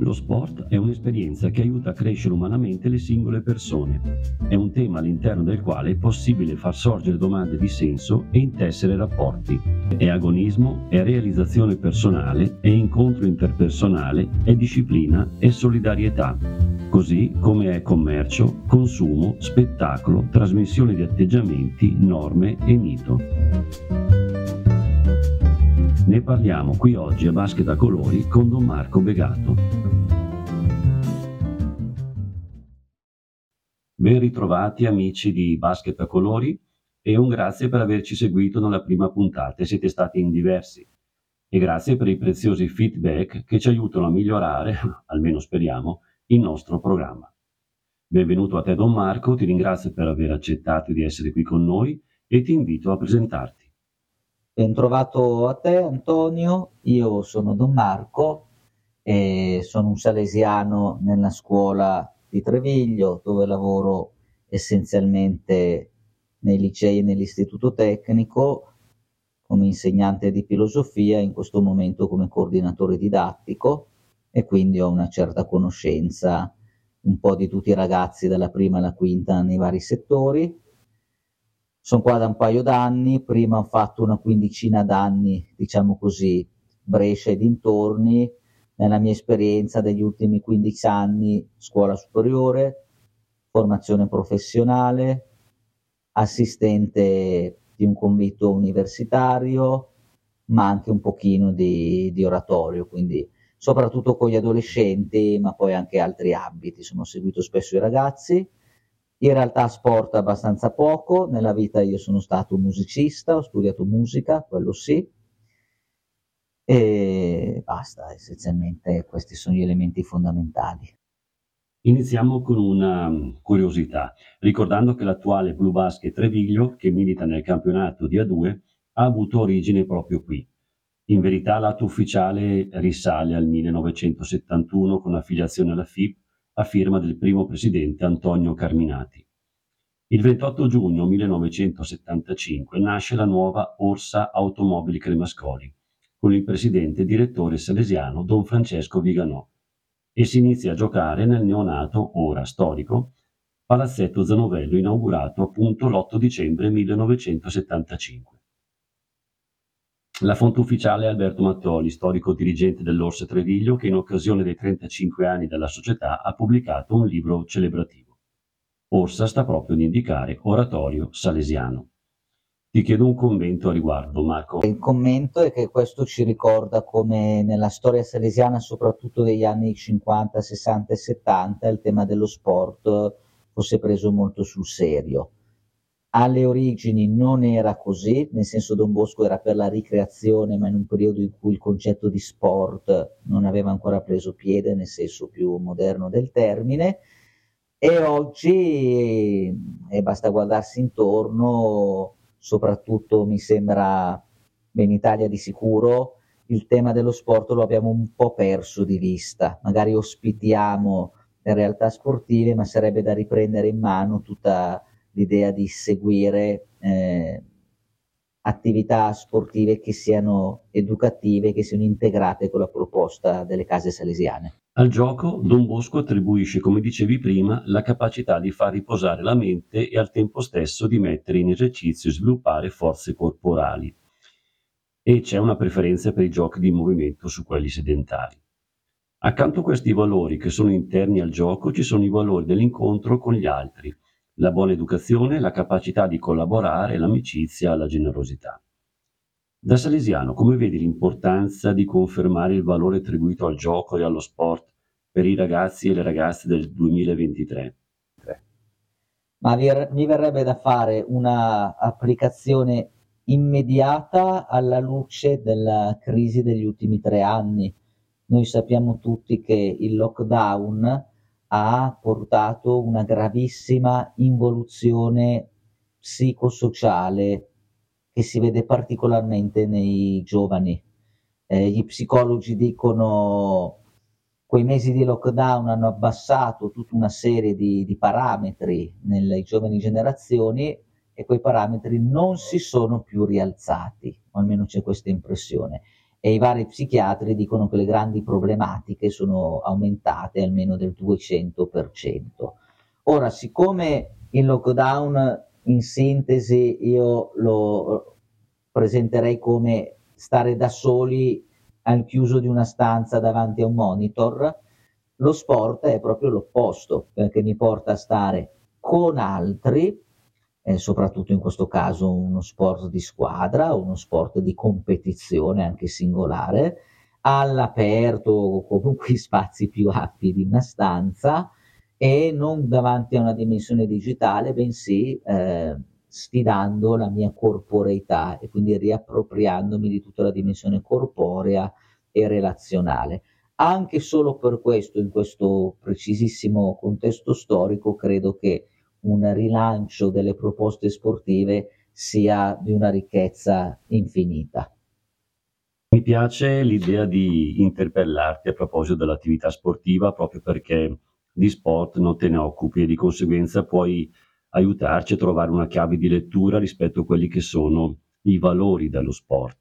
Lo sport è un'esperienza che aiuta a crescere umanamente le singole persone. È un tema all'interno del quale è possibile far sorgere domande di senso e intessere rapporti. È agonismo, è realizzazione personale, è incontro interpersonale, è disciplina, è solidarietà. Così come è commercio, consumo, spettacolo, trasmissione di atteggiamenti, norme e mito. Ne parliamo qui oggi a Basket a Colori con Don Marco Begato. Ben ritrovati amici di Basket a Colori e un grazie per averci seguito nella prima puntata, siete stati in diversi. E grazie per i preziosi feedback che ci aiutano a migliorare, almeno speriamo, il nostro programma. Benvenuto a te Don Marco, ti ringrazio per aver accettato di essere qui con noi e ti invito a presentarti. Ben trovato a te Antonio, io sono Don Marco e sono un salesiano nella scuola di Treviglio dove lavoro essenzialmente nei licei e nell'istituto tecnico come insegnante di filosofia, in questo momento come coordinatore didattico e quindi ho una certa conoscenza un po' di tutti i ragazzi dalla prima alla quinta nei vari settori. Sono qua da un paio d'anni, prima ho fatto una quindicina d'anni, diciamo così, Brescia e dintorni, nella mia esperienza degli ultimi 15 anni scuola superiore, formazione professionale, assistente di un convitto universitario, ma anche un pochino di oratorio, quindi soprattutto con gli adolescenti, ma poi anche altri ambiti, sono seguito spesso i ragazzi. In realtà sport abbastanza poco, nella vita io sono stato un musicista, ho studiato musica, quello sì, e basta, essenzialmente questi sono gli elementi fondamentali. Iniziamo con una curiosità, ricordando che l'attuale Blue Basket Treviglio, che milita nel campionato di A2, ha avuto origine proprio qui. In verità l'atto ufficiale risale al 1971 con affiliazione alla FIP, a firma del primo presidente Antonio Carminati. Il 28 giugno 1975 nasce la nuova Orsa Automobili Cremascoli, con il presidente e direttore salesiano Don Francesco Viganò, e si inizia a giocare nel neonato, ora storico, palazzetto Zanovello, inaugurato appunto l'8 dicembre 1975. La fonte ufficiale è Alberto Mattoli, storico dirigente dell'Orsa Treviglio, che in occasione dei 35 anni della società ha pubblicato un libro celebrativo. Orsa sta proprio ad indicare oratorio salesiano. Ti chiedo un commento a riguardo, Marco. Il commento è che questo ci ricorda come nella storia salesiana, soprattutto degli anni 50, 60 e 70, il tema dello sport fosse preso molto sul serio. Alle origini non era così, nel senso Don Bosco era per la ricreazione, ma in un periodo in cui il concetto di sport non aveva ancora preso piede nel senso più moderno del termine, e oggi, e basta guardarsi intorno, soprattutto mi sembra in Italia di sicuro, il tema dello sport lo abbiamo un po' perso di vista, magari ospitiamo le realtà sportive, ma sarebbe da riprendere in mano tutta l'idea di seguire attività sportive che siano educative, che siano integrate con la proposta delle case salesiane. Al gioco Don Bosco attribuisce, come dicevi prima, la capacità di far riposare la mente e al tempo stesso di mettere in esercizio e sviluppare forze corporali. E c'è una preferenza per i giochi di movimento su quelli sedentari. Accanto a questi valori che sono interni al gioco ci sono i valori dell'incontro con gli altri, la buona educazione, la capacità di collaborare, l'amicizia, la generosità. Da salesiano, come vedi l'importanza di confermare il valore attribuito al gioco e allo sport per i ragazzi e le ragazze del 2023? Ma mi verrebbe da fare una applicazione immediata alla luce della crisi degli ultimi 3 anni. Noi sappiamo tutti che il lockdown ha portato una gravissima involuzione psicosociale che si vede particolarmente nei giovani. Gli psicologi dicono quei mesi di lockdown hanno abbassato tutta una serie di parametri nelle giovani generazioni e quei parametri non si sono più rialzati, o almeno c'è questa impressione. e i vari psichiatri dicono che le grandi problematiche sono aumentate almeno del 200%. Ora, siccome il lockdown in sintesi io lo presenterei come stare da soli al chiuso di una stanza davanti a un monitor, lo sport è proprio l'opposto, perché mi porta a stare con altri, soprattutto in questo caso uno sport di squadra, uno sport di competizione anche singolare, all'aperto o comunque in spazi più ampi di una stanza e non davanti a una dimensione digitale, bensì sfidando la mia corporeità e quindi riappropriandomi di tutta la dimensione corporea e relazionale. Anche solo per questo, in questo precisissimo contesto storico, credo che un rilancio delle proposte sportive sia di una ricchezza infinita. Mi piace l'idea di interpellarti a proposito dell'attività sportiva, proprio perché di sport non te ne occupi e di conseguenza puoi aiutarci a trovare una chiave di lettura rispetto a quelli che sono i valori dello sport.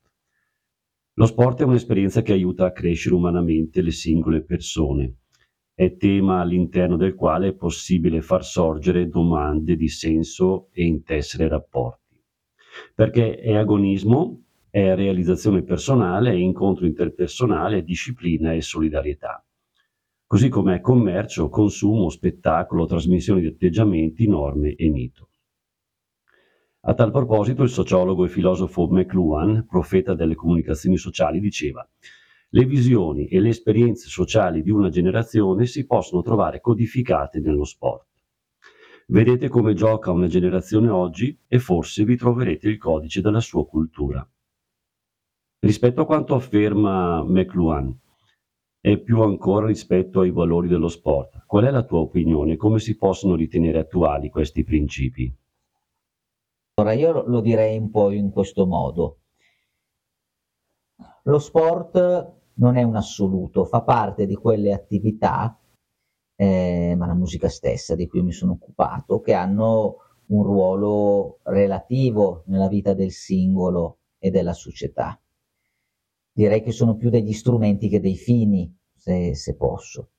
Lo sport è un'esperienza che aiuta a crescere umanamente le singole persone. È tema all'interno del quale è possibile far sorgere domande di senso e intessere rapporti. Perché è agonismo, è realizzazione personale, è incontro interpersonale, è disciplina e solidarietà. Così come è commercio, consumo, spettacolo, trasmissione di atteggiamenti, norme e mito. A tal proposito il sociologo e filosofo McLuhan, profeta delle comunicazioni sociali, diceva: le visioni e le esperienze sociali di una generazione si possono trovare codificate nello sport. Vedete come gioca una generazione oggi e forse vi troverete il codice della sua cultura. Rispetto a quanto afferma McLuhan, e più ancora rispetto ai valori dello sport, qual è la tua opinione? Come si possono ritenere attuali questi principi? Ora, io lo direi un po' in questo modo. Lo sport non è un assoluto, fa parte di quelle attività, ma la musica stessa di cui mi sono occupato, che hanno un ruolo relativo nella vita del singolo e della società. Direi che sono più degli strumenti che dei fini, se posso.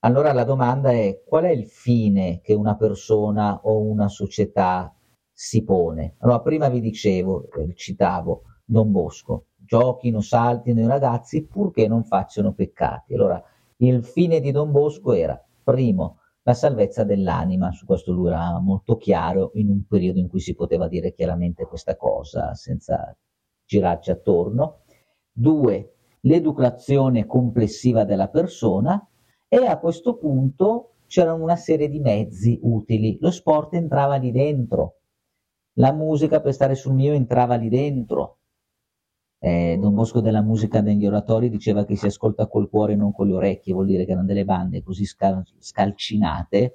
Allora la domanda è: qual è il fine che una persona o una società si pone? Allora, prima vi dicevo, citavo Don Bosco: giochino, saltino i ragazzi purché non facciano peccati. Allora, il fine di Don Bosco era, primo, la salvezza dell'anima. Su questo lui era molto chiaro, in un periodo in cui si poteva dire chiaramente questa cosa senza girarci attorno. Due, l'educazione complessiva della persona, e a questo punto c'erano una serie di mezzi utili. Lo sport entrava lì dentro, la musica, per stare sul mio, entrava lì dentro. Don Bosco della musica negli oratori diceva che si ascolta col cuore e non con le orecchie, vuol dire che erano delle bande così scalcinate,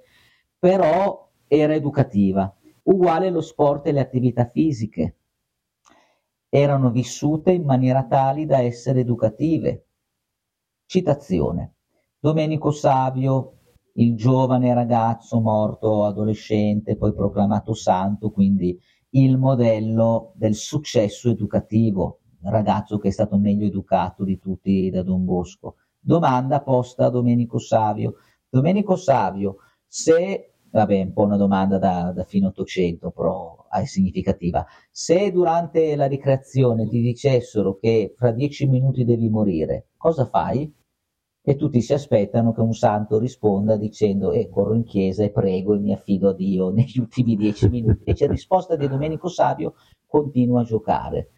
però era educativa. Uguale lo sport e le attività fisiche. Erano vissute in maniera tali da essere educative. Citazione: Domenico Savio, il giovane ragazzo morto adolescente, poi proclamato santo, quindi il modello del successo educativo, ragazzo che è stato meglio educato di tutti da Don Bosco. Domanda posta a Domenico Savio: Domenico Savio, se... Vabbè, un po' una domanda da fine Ottocento, però è significativa. Se durante la ricreazione ti dicessero che fra 10 minuti devi morire, cosa fai? E tutti si aspettano che un santo risponda dicendo: corro in chiesa e prego e mi affido a Dio negli ultimi 10 minuti. E c'è risposta di Domenico Savio: continua a giocare.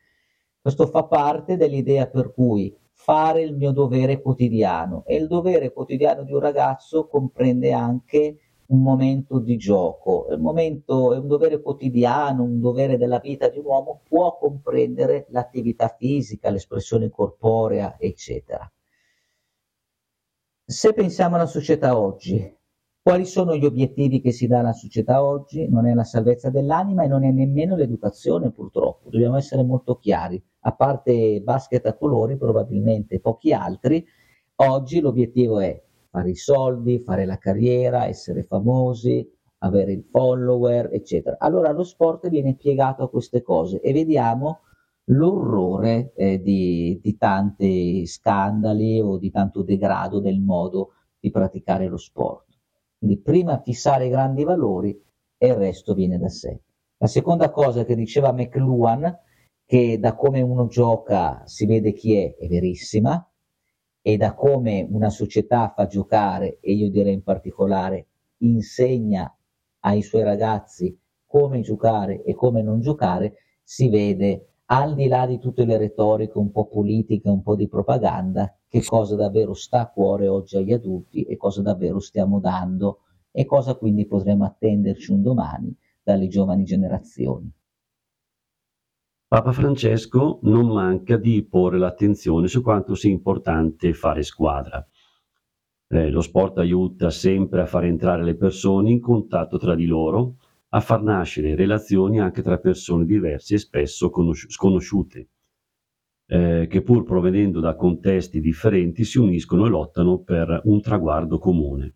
Questo fa parte dell'idea per cui fare il mio dovere quotidiano, e il dovere quotidiano di un ragazzo comprende anche un momento di gioco. Il momento è un dovere quotidiano, un dovere della vita di un uomo, può comprendere l'attività fisica, l'espressione corporea, eccetera. Se pensiamo alla società oggi, quali sono gli obiettivi che si dà alla società oggi? Non è la salvezza dell'anima e non è nemmeno l'educazione, purtroppo. Dobbiamo essere molto chiari. A parte Basket a Colori, probabilmente pochi altri, oggi l'obiettivo è fare i soldi, fare la carriera, essere famosi, avere il follower, eccetera. Allora lo sport viene piegato a queste cose e vediamo l'orrore di tanti scandali o di tanto degrado del modo di praticare lo sport. Quindi prima fissare i grandi valori e il resto viene da sé. La seconda cosa che diceva McLuhan, che da come uno gioca si vede chi è verissima, e da come una società fa giocare, e io direi in particolare insegna ai suoi ragazzi come giocare e come non giocare, si vede, al di là di tutte le retoriche un po' politiche, un po' di propaganda, che cosa davvero sta a cuore oggi agli adulti e cosa davvero stiamo dando e cosa quindi potremo attenderci un domani dalle giovani generazioni. Papa Francesco non manca di porre l'attenzione su quanto sia importante fare squadra. Lo sport aiuta sempre a far entrare le persone in contatto tra di loro, a far nascere relazioni anche tra persone diverse e spesso sconosciute, che pur provenendo da contesti differenti si uniscono e lottano per un traguardo comune.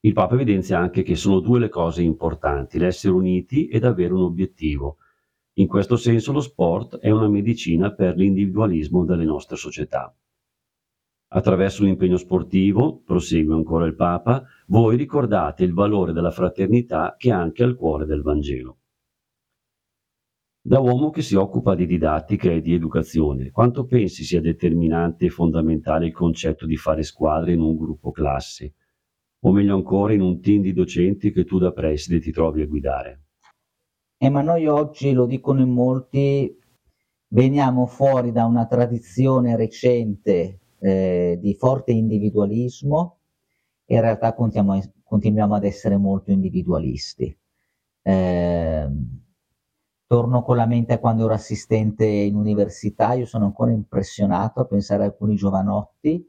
Il Papa evidenzia anche che sono due le cose importanti: l'essere uniti ed avere un obiettivo. In questo senso lo sport è una medicina per l'individualismo delle nostre società. Attraverso l'impegno sportivo, prosegue ancora il Papa, voi ricordate il valore della fraternità che è anche al cuore del Vangelo. Da uomo che si occupa di didattica e di educazione, quanto pensi sia determinante e fondamentale il concetto di fare squadre in un gruppo classe, o meglio ancora in un team di docenti che tu da preside ti trovi a guidare? Ma noi oggi, lo dicono in molti, veniamo fuori da una tradizione recente di forte individualismo, e in realtà continuiamo ad essere molto individualisti. Torno con la mente a quando ero assistente in università. Io sono ancora impressionato a pensare a alcuni giovanotti,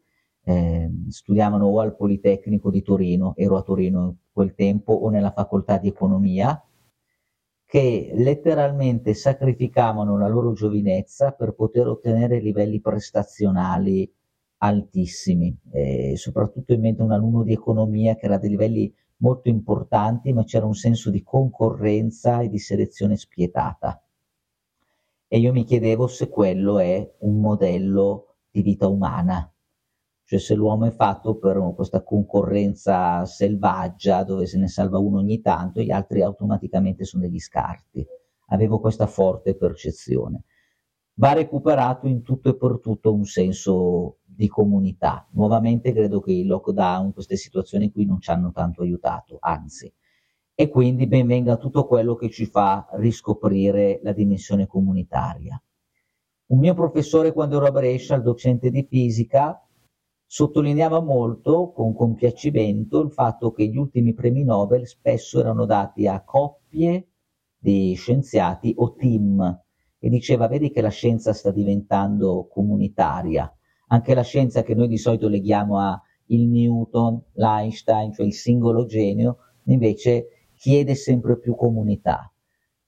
studiavano o al Politecnico di Torino, ero a Torino in quel tempo, o nella Facoltà di Economia, che letteralmente sacrificavano la loro giovinezza per poter ottenere livelli prestazionali altissimi, soprattutto in mente un alunno di economia che era a dei livelli molto importanti, ma c'era un senso di concorrenza e di selezione spietata. E io mi chiedevo se quello è un modello di vita umana, cioè se l'uomo è fatto per questa concorrenza selvaggia dove se ne salva uno ogni tanto e gli altri automaticamente sono degli scarti. Avevo questa forte percezione. Va recuperato in tutto e per tutto un senso di comunità. Nuovamente credo che il lockdown, queste situazioni qui, non ci hanno tanto aiutato, anzi. E quindi ben venga tutto quello che ci fa riscoprire la dimensione comunitaria. Un mio professore, quando ero a Brescia, il docente di fisica, sottolineava molto, con compiacimento, il fatto che gli ultimi premi Nobel spesso erano dati a coppie di scienziati o team, e diceva: vedi che la scienza sta diventando comunitaria, anche la scienza che noi di solito leghiamo a il Newton, l'Einstein, cioè il singolo genio, invece chiede sempre più comunità.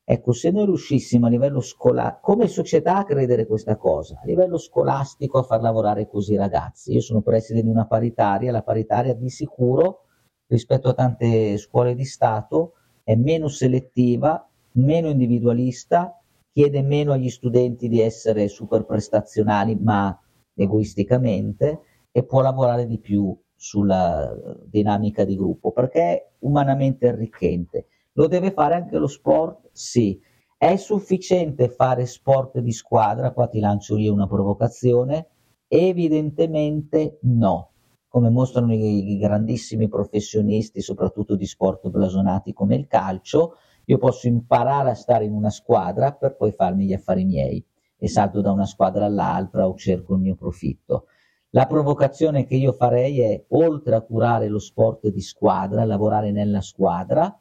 Ecco, se noi riuscissimo a livello scolastico, come società, a credere questa cosa, a livello scolastico a far lavorare così i ragazzi. Io sono preside di una paritaria, la paritaria di sicuro, rispetto a tante scuole di Stato, è meno selettiva, meno individualista, chiede meno agli studenti di essere super prestazionali ma egoisticamente, e può lavorare di più sulla dinamica di gruppo perché è umanamente arricchente. Lo deve fare anche lo sport? Sì. È sufficiente fare sport di squadra? Qua ti lancio io una provocazione. Evidentemente no, come mostrano i grandissimi professionisti, soprattutto di sport blasonati come il calcio. Io posso imparare a stare in una squadra per poi farmi gli affari miei, e salto da una squadra all'altra o cerco il mio profitto. La provocazione che io farei è, oltre a curare lo sport di squadra, lavorare nella squadra,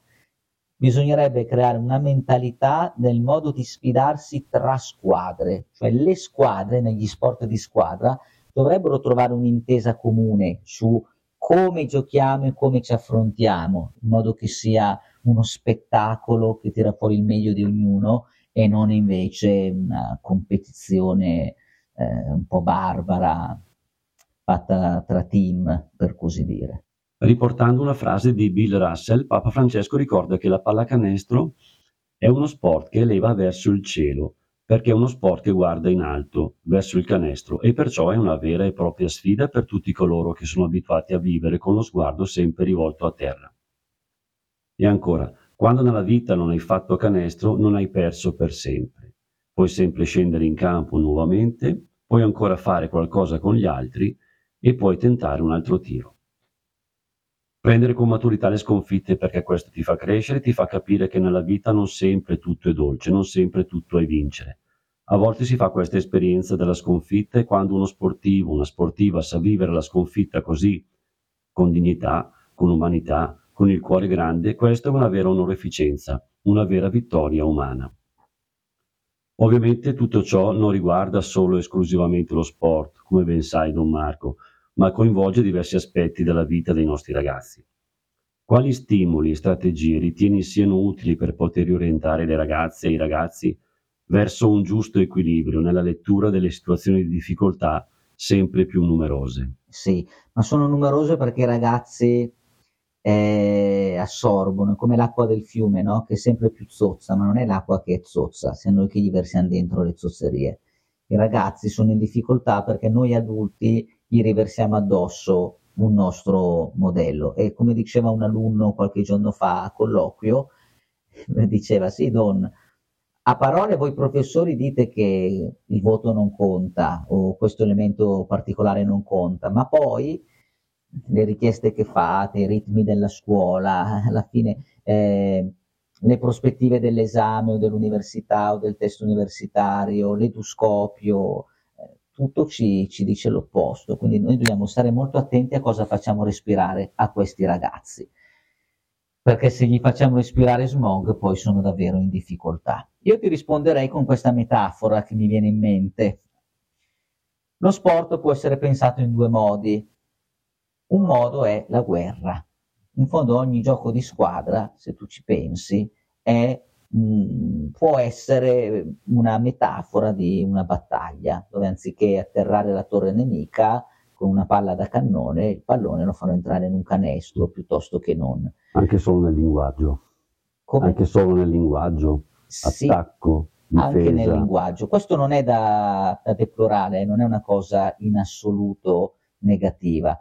bisognerebbe creare una mentalità nel modo di sfidarsi tra squadre, cioè le squadre negli sport di squadra dovrebbero trovare un'intesa comune su come giochiamo e come ci affrontiamo, in modo che sia uno spettacolo che tira fuori il meglio di ognuno e non invece una competizione un po' barbara fatta tra team, per così dire. Riportando una frase di Bill Russell, Papa Francesco ricorda che la pallacanestro è uno sport che eleva verso il cielo perché è uno sport che guarda in alto, verso il canestro, e perciò è una vera e propria sfida per tutti coloro che sono abituati a vivere con lo sguardo sempre rivolto a terra. E ancora, quando nella vita non hai fatto canestro, non hai perso per sempre. Puoi sempre scendere in campo nuovamente, puoi ancora fare qualcosa con gli altri e puoi tentare un altro tiro. Prendere con maturità le sconfitte, perché questo ti fa crescere, ti fa capire che nella vita non sempre tutto è dolce, non sempre tutto è vincere. A volte si fa questa esperienza della sconfitta e quando uno sportivo, una sportiva sa vivere la sconfitta così, con dignità, con umanità, con il cuore grande, questa è una vera onoreficenza, una vera vittoria umana. Ovviamente tutto ciò non riguarda solo e esclusivamente lo sport, come ben sai Don Marco, ma coinvolge diversi aspetti della vita dei nostri ragazzi. Quali stimoli e strategie ritieni siano utili per poter orientare le ragazze e i ragazzi verso un giusto equilibrio nella lettura delle situazioni di difficoltà sempre più numerose? Sì, ma sono numerose perché i ragazzi assorbono, come l'acqua del fiume, no? Che è sempre più zozza, ma non è l'acqua che è zozza, se noi che gli versiamo dentro le zozzerie. I ragazzi sono in difficoltà perché noi adulti gli riversiamo addosso un nostro modello. E come diceva un alunno qualche giorno fa a colloquio, diceva: sì Don, a parole voi professori dite che il voto non conta o questo elemento particolare non conta, ma poi le richieste che fate, i ritmi della scuola, alla fine le prospettive dell'esame o dell'università o del test universitario, l'eduscopio, tutto ci dice l'opposto. Quindi noi dobbiamo stare molto attenti a cosa facciamo respirare a questi ragazzi, perché se gli facciamo respirare smog poi sono davvero in difficoltà. Io ti risponderei con questa metafora che mi viene in mente. Lo sport può essere pensato in due modi. Un modo è la guerra. In fondo ogni gioco di squadra, se tu ci pensi, può essere una metafora di una battaglia, dove anziché atterrare la torre nemica con una palla da cannone, il pallone lo fanno entrare in un canestro piuttosto che non. Anche solo nel linguaggio. Come? Anche solo nel linguaggio. Sì, attacco, difesa. Anche nel linguaggio. Questo non è da deplorare, non è una cosa in assoluto negativa.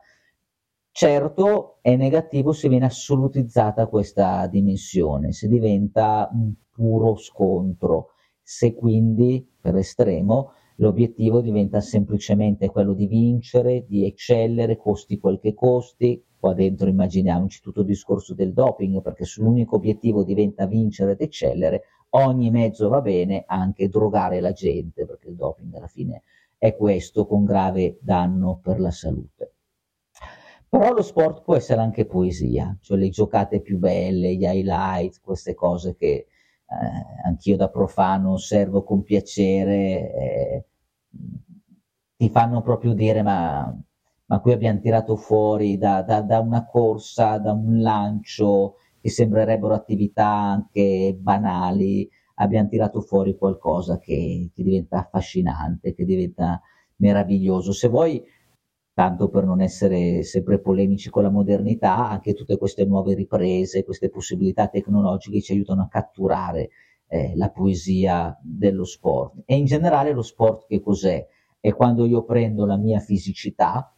Certo è negativo se viene assolutizzata questa dimensione, se diventa un puro scontro, se quindi per estremo l'obiettivo diventa semplicemente quello di vincere, di eccellere, costi quel che costi. Qua dentro immaginiamoci tutto il discorso del doping, perché se l'unico obiettivo diventa vincere ed eccellere, ogni mezzo va bene, anche drogare la gente, perché il doping alla fine è questo, con grave danno per la salute. Però lo sport può essere anche poesia, cioè le giocate più belle, gli highlight, queste cose che anch'io da profano osservo con piacere, ti fanno proprio dire ma qui abbiamo tirato fuori da una corsa, da un lancio, che sembrerebbero attività anche banali, abbiamo tirato fuori qualcosa che diventa affascinante, che diventa meraviglioso. Se vuoi, tanto per non essere sempre polemici con la modernità, anche tutte queste nuove riprese, queste possibilità tecnologiche ci aiutano a catturare la poesia dello sport. E in generale lo sport che cos'è? È quando io prendo la mia fisicità,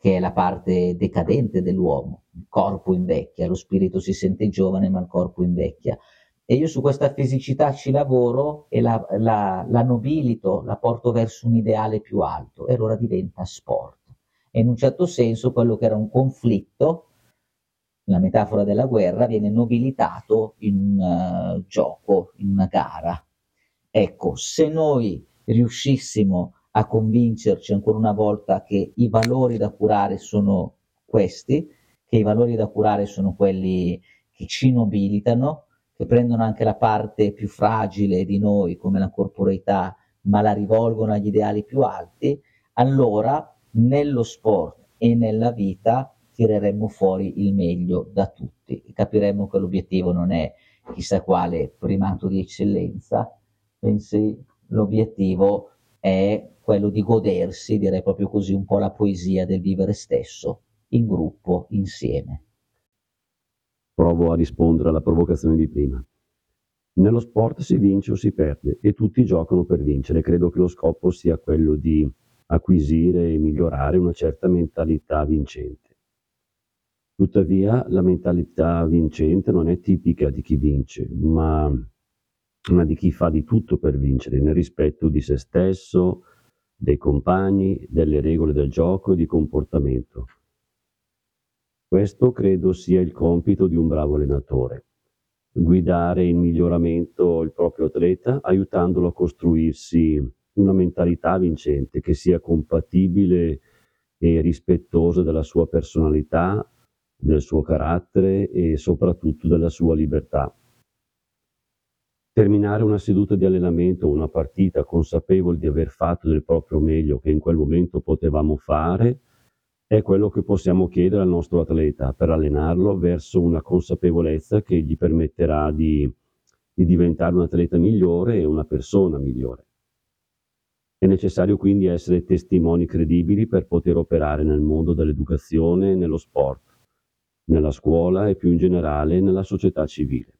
che è la parte decadente dell'uomo, il corpo invecchia, lo spirito si sente giovane ma il corpo invecchia. E io su questa fisicità ci lavoro e la nobilito, la porto verso un ideale più alto e allora diventa sport. E in un certo senso quello che era un conflitto, la metafora della guerra, viene nobilitato in un gioco, in una gara. Ecco, se noi riuscissimo a convincerci ancora una volta che i valori da curare sono questi, che i valori da curare sono quelli che ci nobilitano, che prendono anche la parte più fragile di noi, come la corporeità, ma la rivolgono agli ideali più alti, allora nello sport e nella vita tireremmo fuori il meglio da tutti e capiremmo che l'obiettivo non è chissà quale primato di eccellenza, bensì l'obiettivo è quello di godersi, direi proprio così, un po' la poesia del vivere stesso, in gruppo, insieme. Provo a rispondere alla provocazione di prima. Nello sport si vince o si perde e tutti giocano per vincere. Credo che lo scopo sia quello di acquisire e migliorare una certa mentalità vincente. Tuttavia la mentalità vincente non è tipica di chi vince, ma di chi fa di tutto per vincere, nel rispetto di se stesso, dei compagni, delle regole del gioco e di comportamento. Questo credo sia il compito di un bravo allenatore. Guidare in miglioramento il proprio atleta, aiutandolo a costruirsi una mentalità vincente che sia compatibile e rispettosa della sua personalità, del suo carattere e soprattutto della sua libertà. Terminare una seduta di allenamento o una partita consapevoli di aver fatto del proprio meglio che in quel momento potevamo fare è quello che possiamo chiedere al nostro atleta per allenarlo verso una consapevolezza che gli permetterà di diventare un atleta migliore e una persona migliore. È necessario quindi essere testimoni credibili per poter operare nel mondo dell'educazione, nello sport, nella scuola e più in generale nella società civile.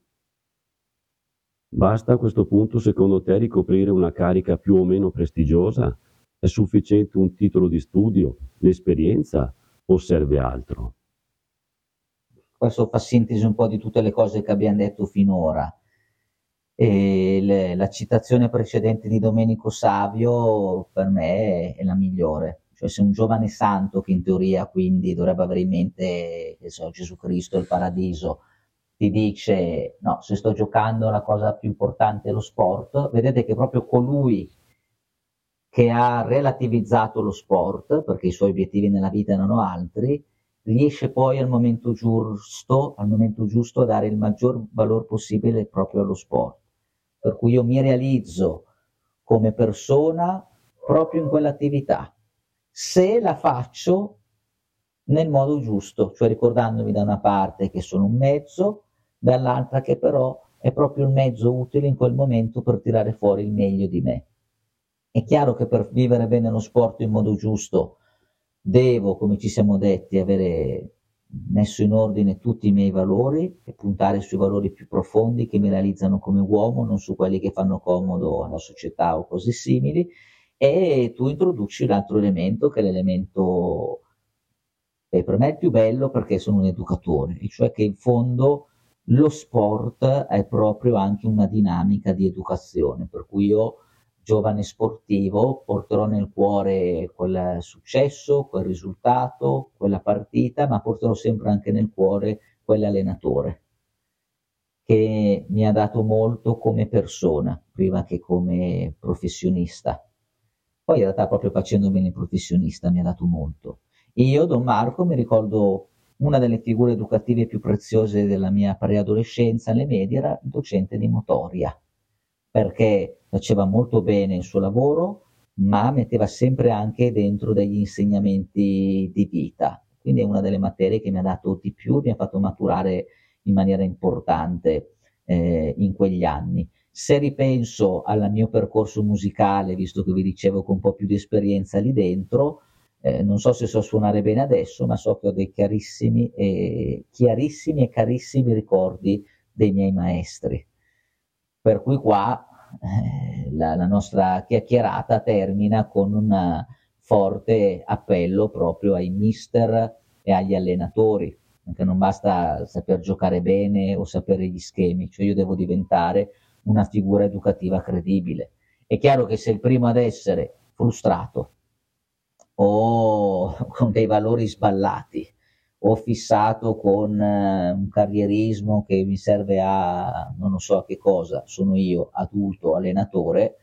Basta a questo punto, secondo te, ricoprire una carica più o meno prestigiosa? È sufficiente un titolo di studio, l'esperienza o serve altro? Questo fa sintesi un po' di tutte le cose che abbiamo detto finora. E la citazione precedente di Domenico Savio per me è la migliore. Cioè, se un giovane santo, che in teoria quindi dovrebbe avere in mente, che so, Gesù Cristo, il paradiso, ti dice no, se sto giocando la cosa più importante è lo sport, vedete che proprio colui che ha relativizzato lo sport, perché i suoi obiettivi nella vita erano altri, riesce poi al momento giusto a dare il maggior valore possibile proprio allo sport. Per cui io mi realizzo come persona proprio in quell'attività, se la faccio nel modo giusto, cioè ricordandomi da una parte che sono un mezzo, dall'altra che però è proprio il mezzo utile in quel momento per tirare fuori il meglio di me. È chiaro che per vivere bene lo sport in modo giusto devo, come ci siamo detti, avere messo in ordine tutti i miei valori e puntare sui valori più profondi che mi realizzano come uomo, non su quelli che fanno comodo alla società o cose simili. E tu introduci l'altro elemento, che è l'elemento, per me è il più bello perché sono un educatore, cioè che in fondo lo sport è proprio anche una dinamica di educazione, per cui io, giovane sportivo, porterò nel cuore quel successo, quel risultato, quella partita, ma porterò sempre anche nel cuore quell'allenatore che mi ha dato molto come persona, prima che come professionista. Poi in realtà proprio facendomi il professionista mi ha dato molto. Io, Don Marco, mi ricordo una delle figure educative più preziose della mia preadolescenza, alle medie, era il docente di motoria, perché faceva molto bene il suo lavoro, ma metteva sempre anche dentro degli insegnamenti di vita. Quindi è una delle materie che mi ha dato di più, mi ha fatto maturare in maniera importante in quegli anni. Se ripenso al mio percorso musicale, visto che vi dicevo che un po' più di esperienza lì dentro, non so se so suonare bene adesso, ma so che ho dei chiarissimi e carissimi ricordi dei miei maestri. Per cui qua la nostra chiacchierata termina con un forte appello proprio ai mister e agli allenatori, perché non basta saper giocare bene o sapere gli schemi, cioè io devo diventare una figura educativa credibile. È chiaro che sei il primo ad essere frustrato o con dei valori sballati o fissato con un carrierismo che mi serve a non lo so a che cosa, sono io adulto allenatore,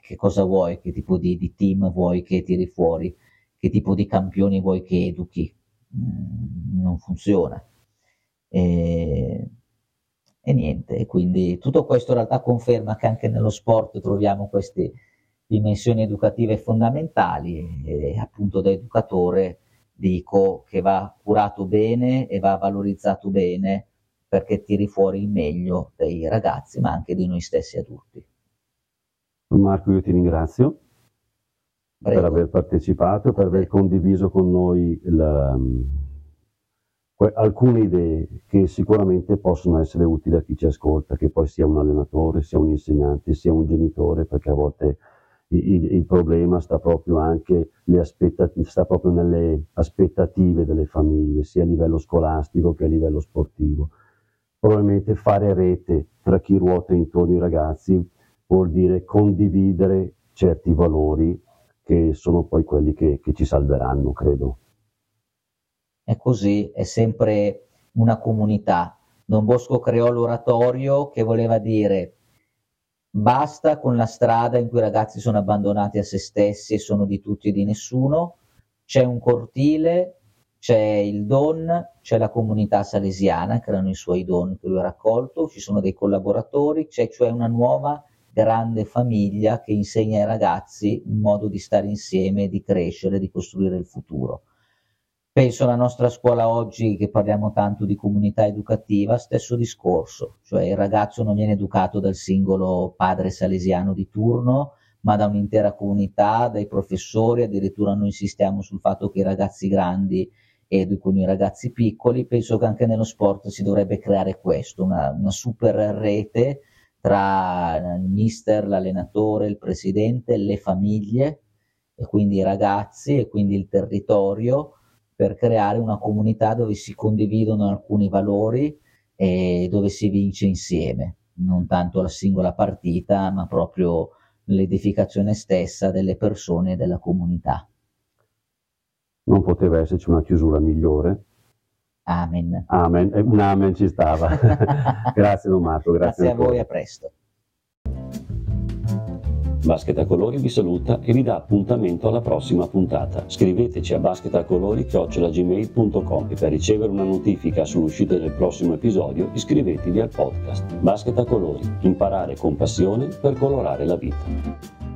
che cosa vuoi, che tipo di team vuoi che tiri fuori, che tipo di campioni vuoi che educhi, non funziona e niente. E quindi tutto questo in realtà conferma che anche nello sport troviamo queste dimensioni educative fondamentali e appunto da educatore dico che va curato bene e va valorizzato bene perché tiri fuori il meglio dei ragazzi ma anche di noi stessi adulti. Marco, io ti ringrazio. Prego. Per aver partecipato, per aver condiviso con noi alcune idee che sicuramente possono essere utili a chi ci ascolta, che poi sia un allenatore, sia un insegnante, sia un genitore, perché a volte il problema sta proprio anche sta proprio nelle aspettative delle famiglie, sia a livello scolastico che a livello sportivo. Probabilmente fare rete tra chi ruota intorno ai ragazzi vuol dire condividere certi valori che sono poi quelli che ci salveranno, credo. E così è sempre una comunità. Don Bosco creò l'oratorio che voleva dire basta con la strada in cui i ragazzi sono abbandonati a se stessi e sono di tutti e di nessuno, c'è un cortile, c'è il don, c'è la comunità salesiana che erano i suoi doni che lui ha raccolto, ci sono dei collaboratori, c'è cioè una nuova grande famiglia che insegna ai ragazzi un modo di stare insieme, di crescere, di costruire il futuro. Penso alla nostra scuola oggi, che parliamo tanto di comunità educativa, stesso discorso, cioè il ragazzo non viene educato dal singolo padre salesiano di turno, ma da un'intera comunità, dai professori, addirittura noi insistiamo sul fatto che i ragazzi grandi educano i ragazzi piccoli. Penso che anche nello sport si dovrebbe creare questo, una super rete tra il mister, l'allenatore, il presidente, le famiglie, e quindi i ragazzi, e quindi il territorio, per creare una comunità dove si condividono alcuni valori e dove si vince insieme, non tanto la singola partita, ma proprio l'edificazione stessa delle persone e della comunità. Non poteva esserci una chiusura migliore. Amen. Amen, un amen ci stava. Grazie Don Marco, grazie ancora. A voi, a presto. Basket a Colori vi saluta e vi dà appuntamento alla prossima puntata. Scriveteci a basketacolori@gmail.com e per ricevere una notifica sull'uscita del prossimo episodio iscrivetevi al podcast Basket a Colori, imparare con passione per colorare la vita.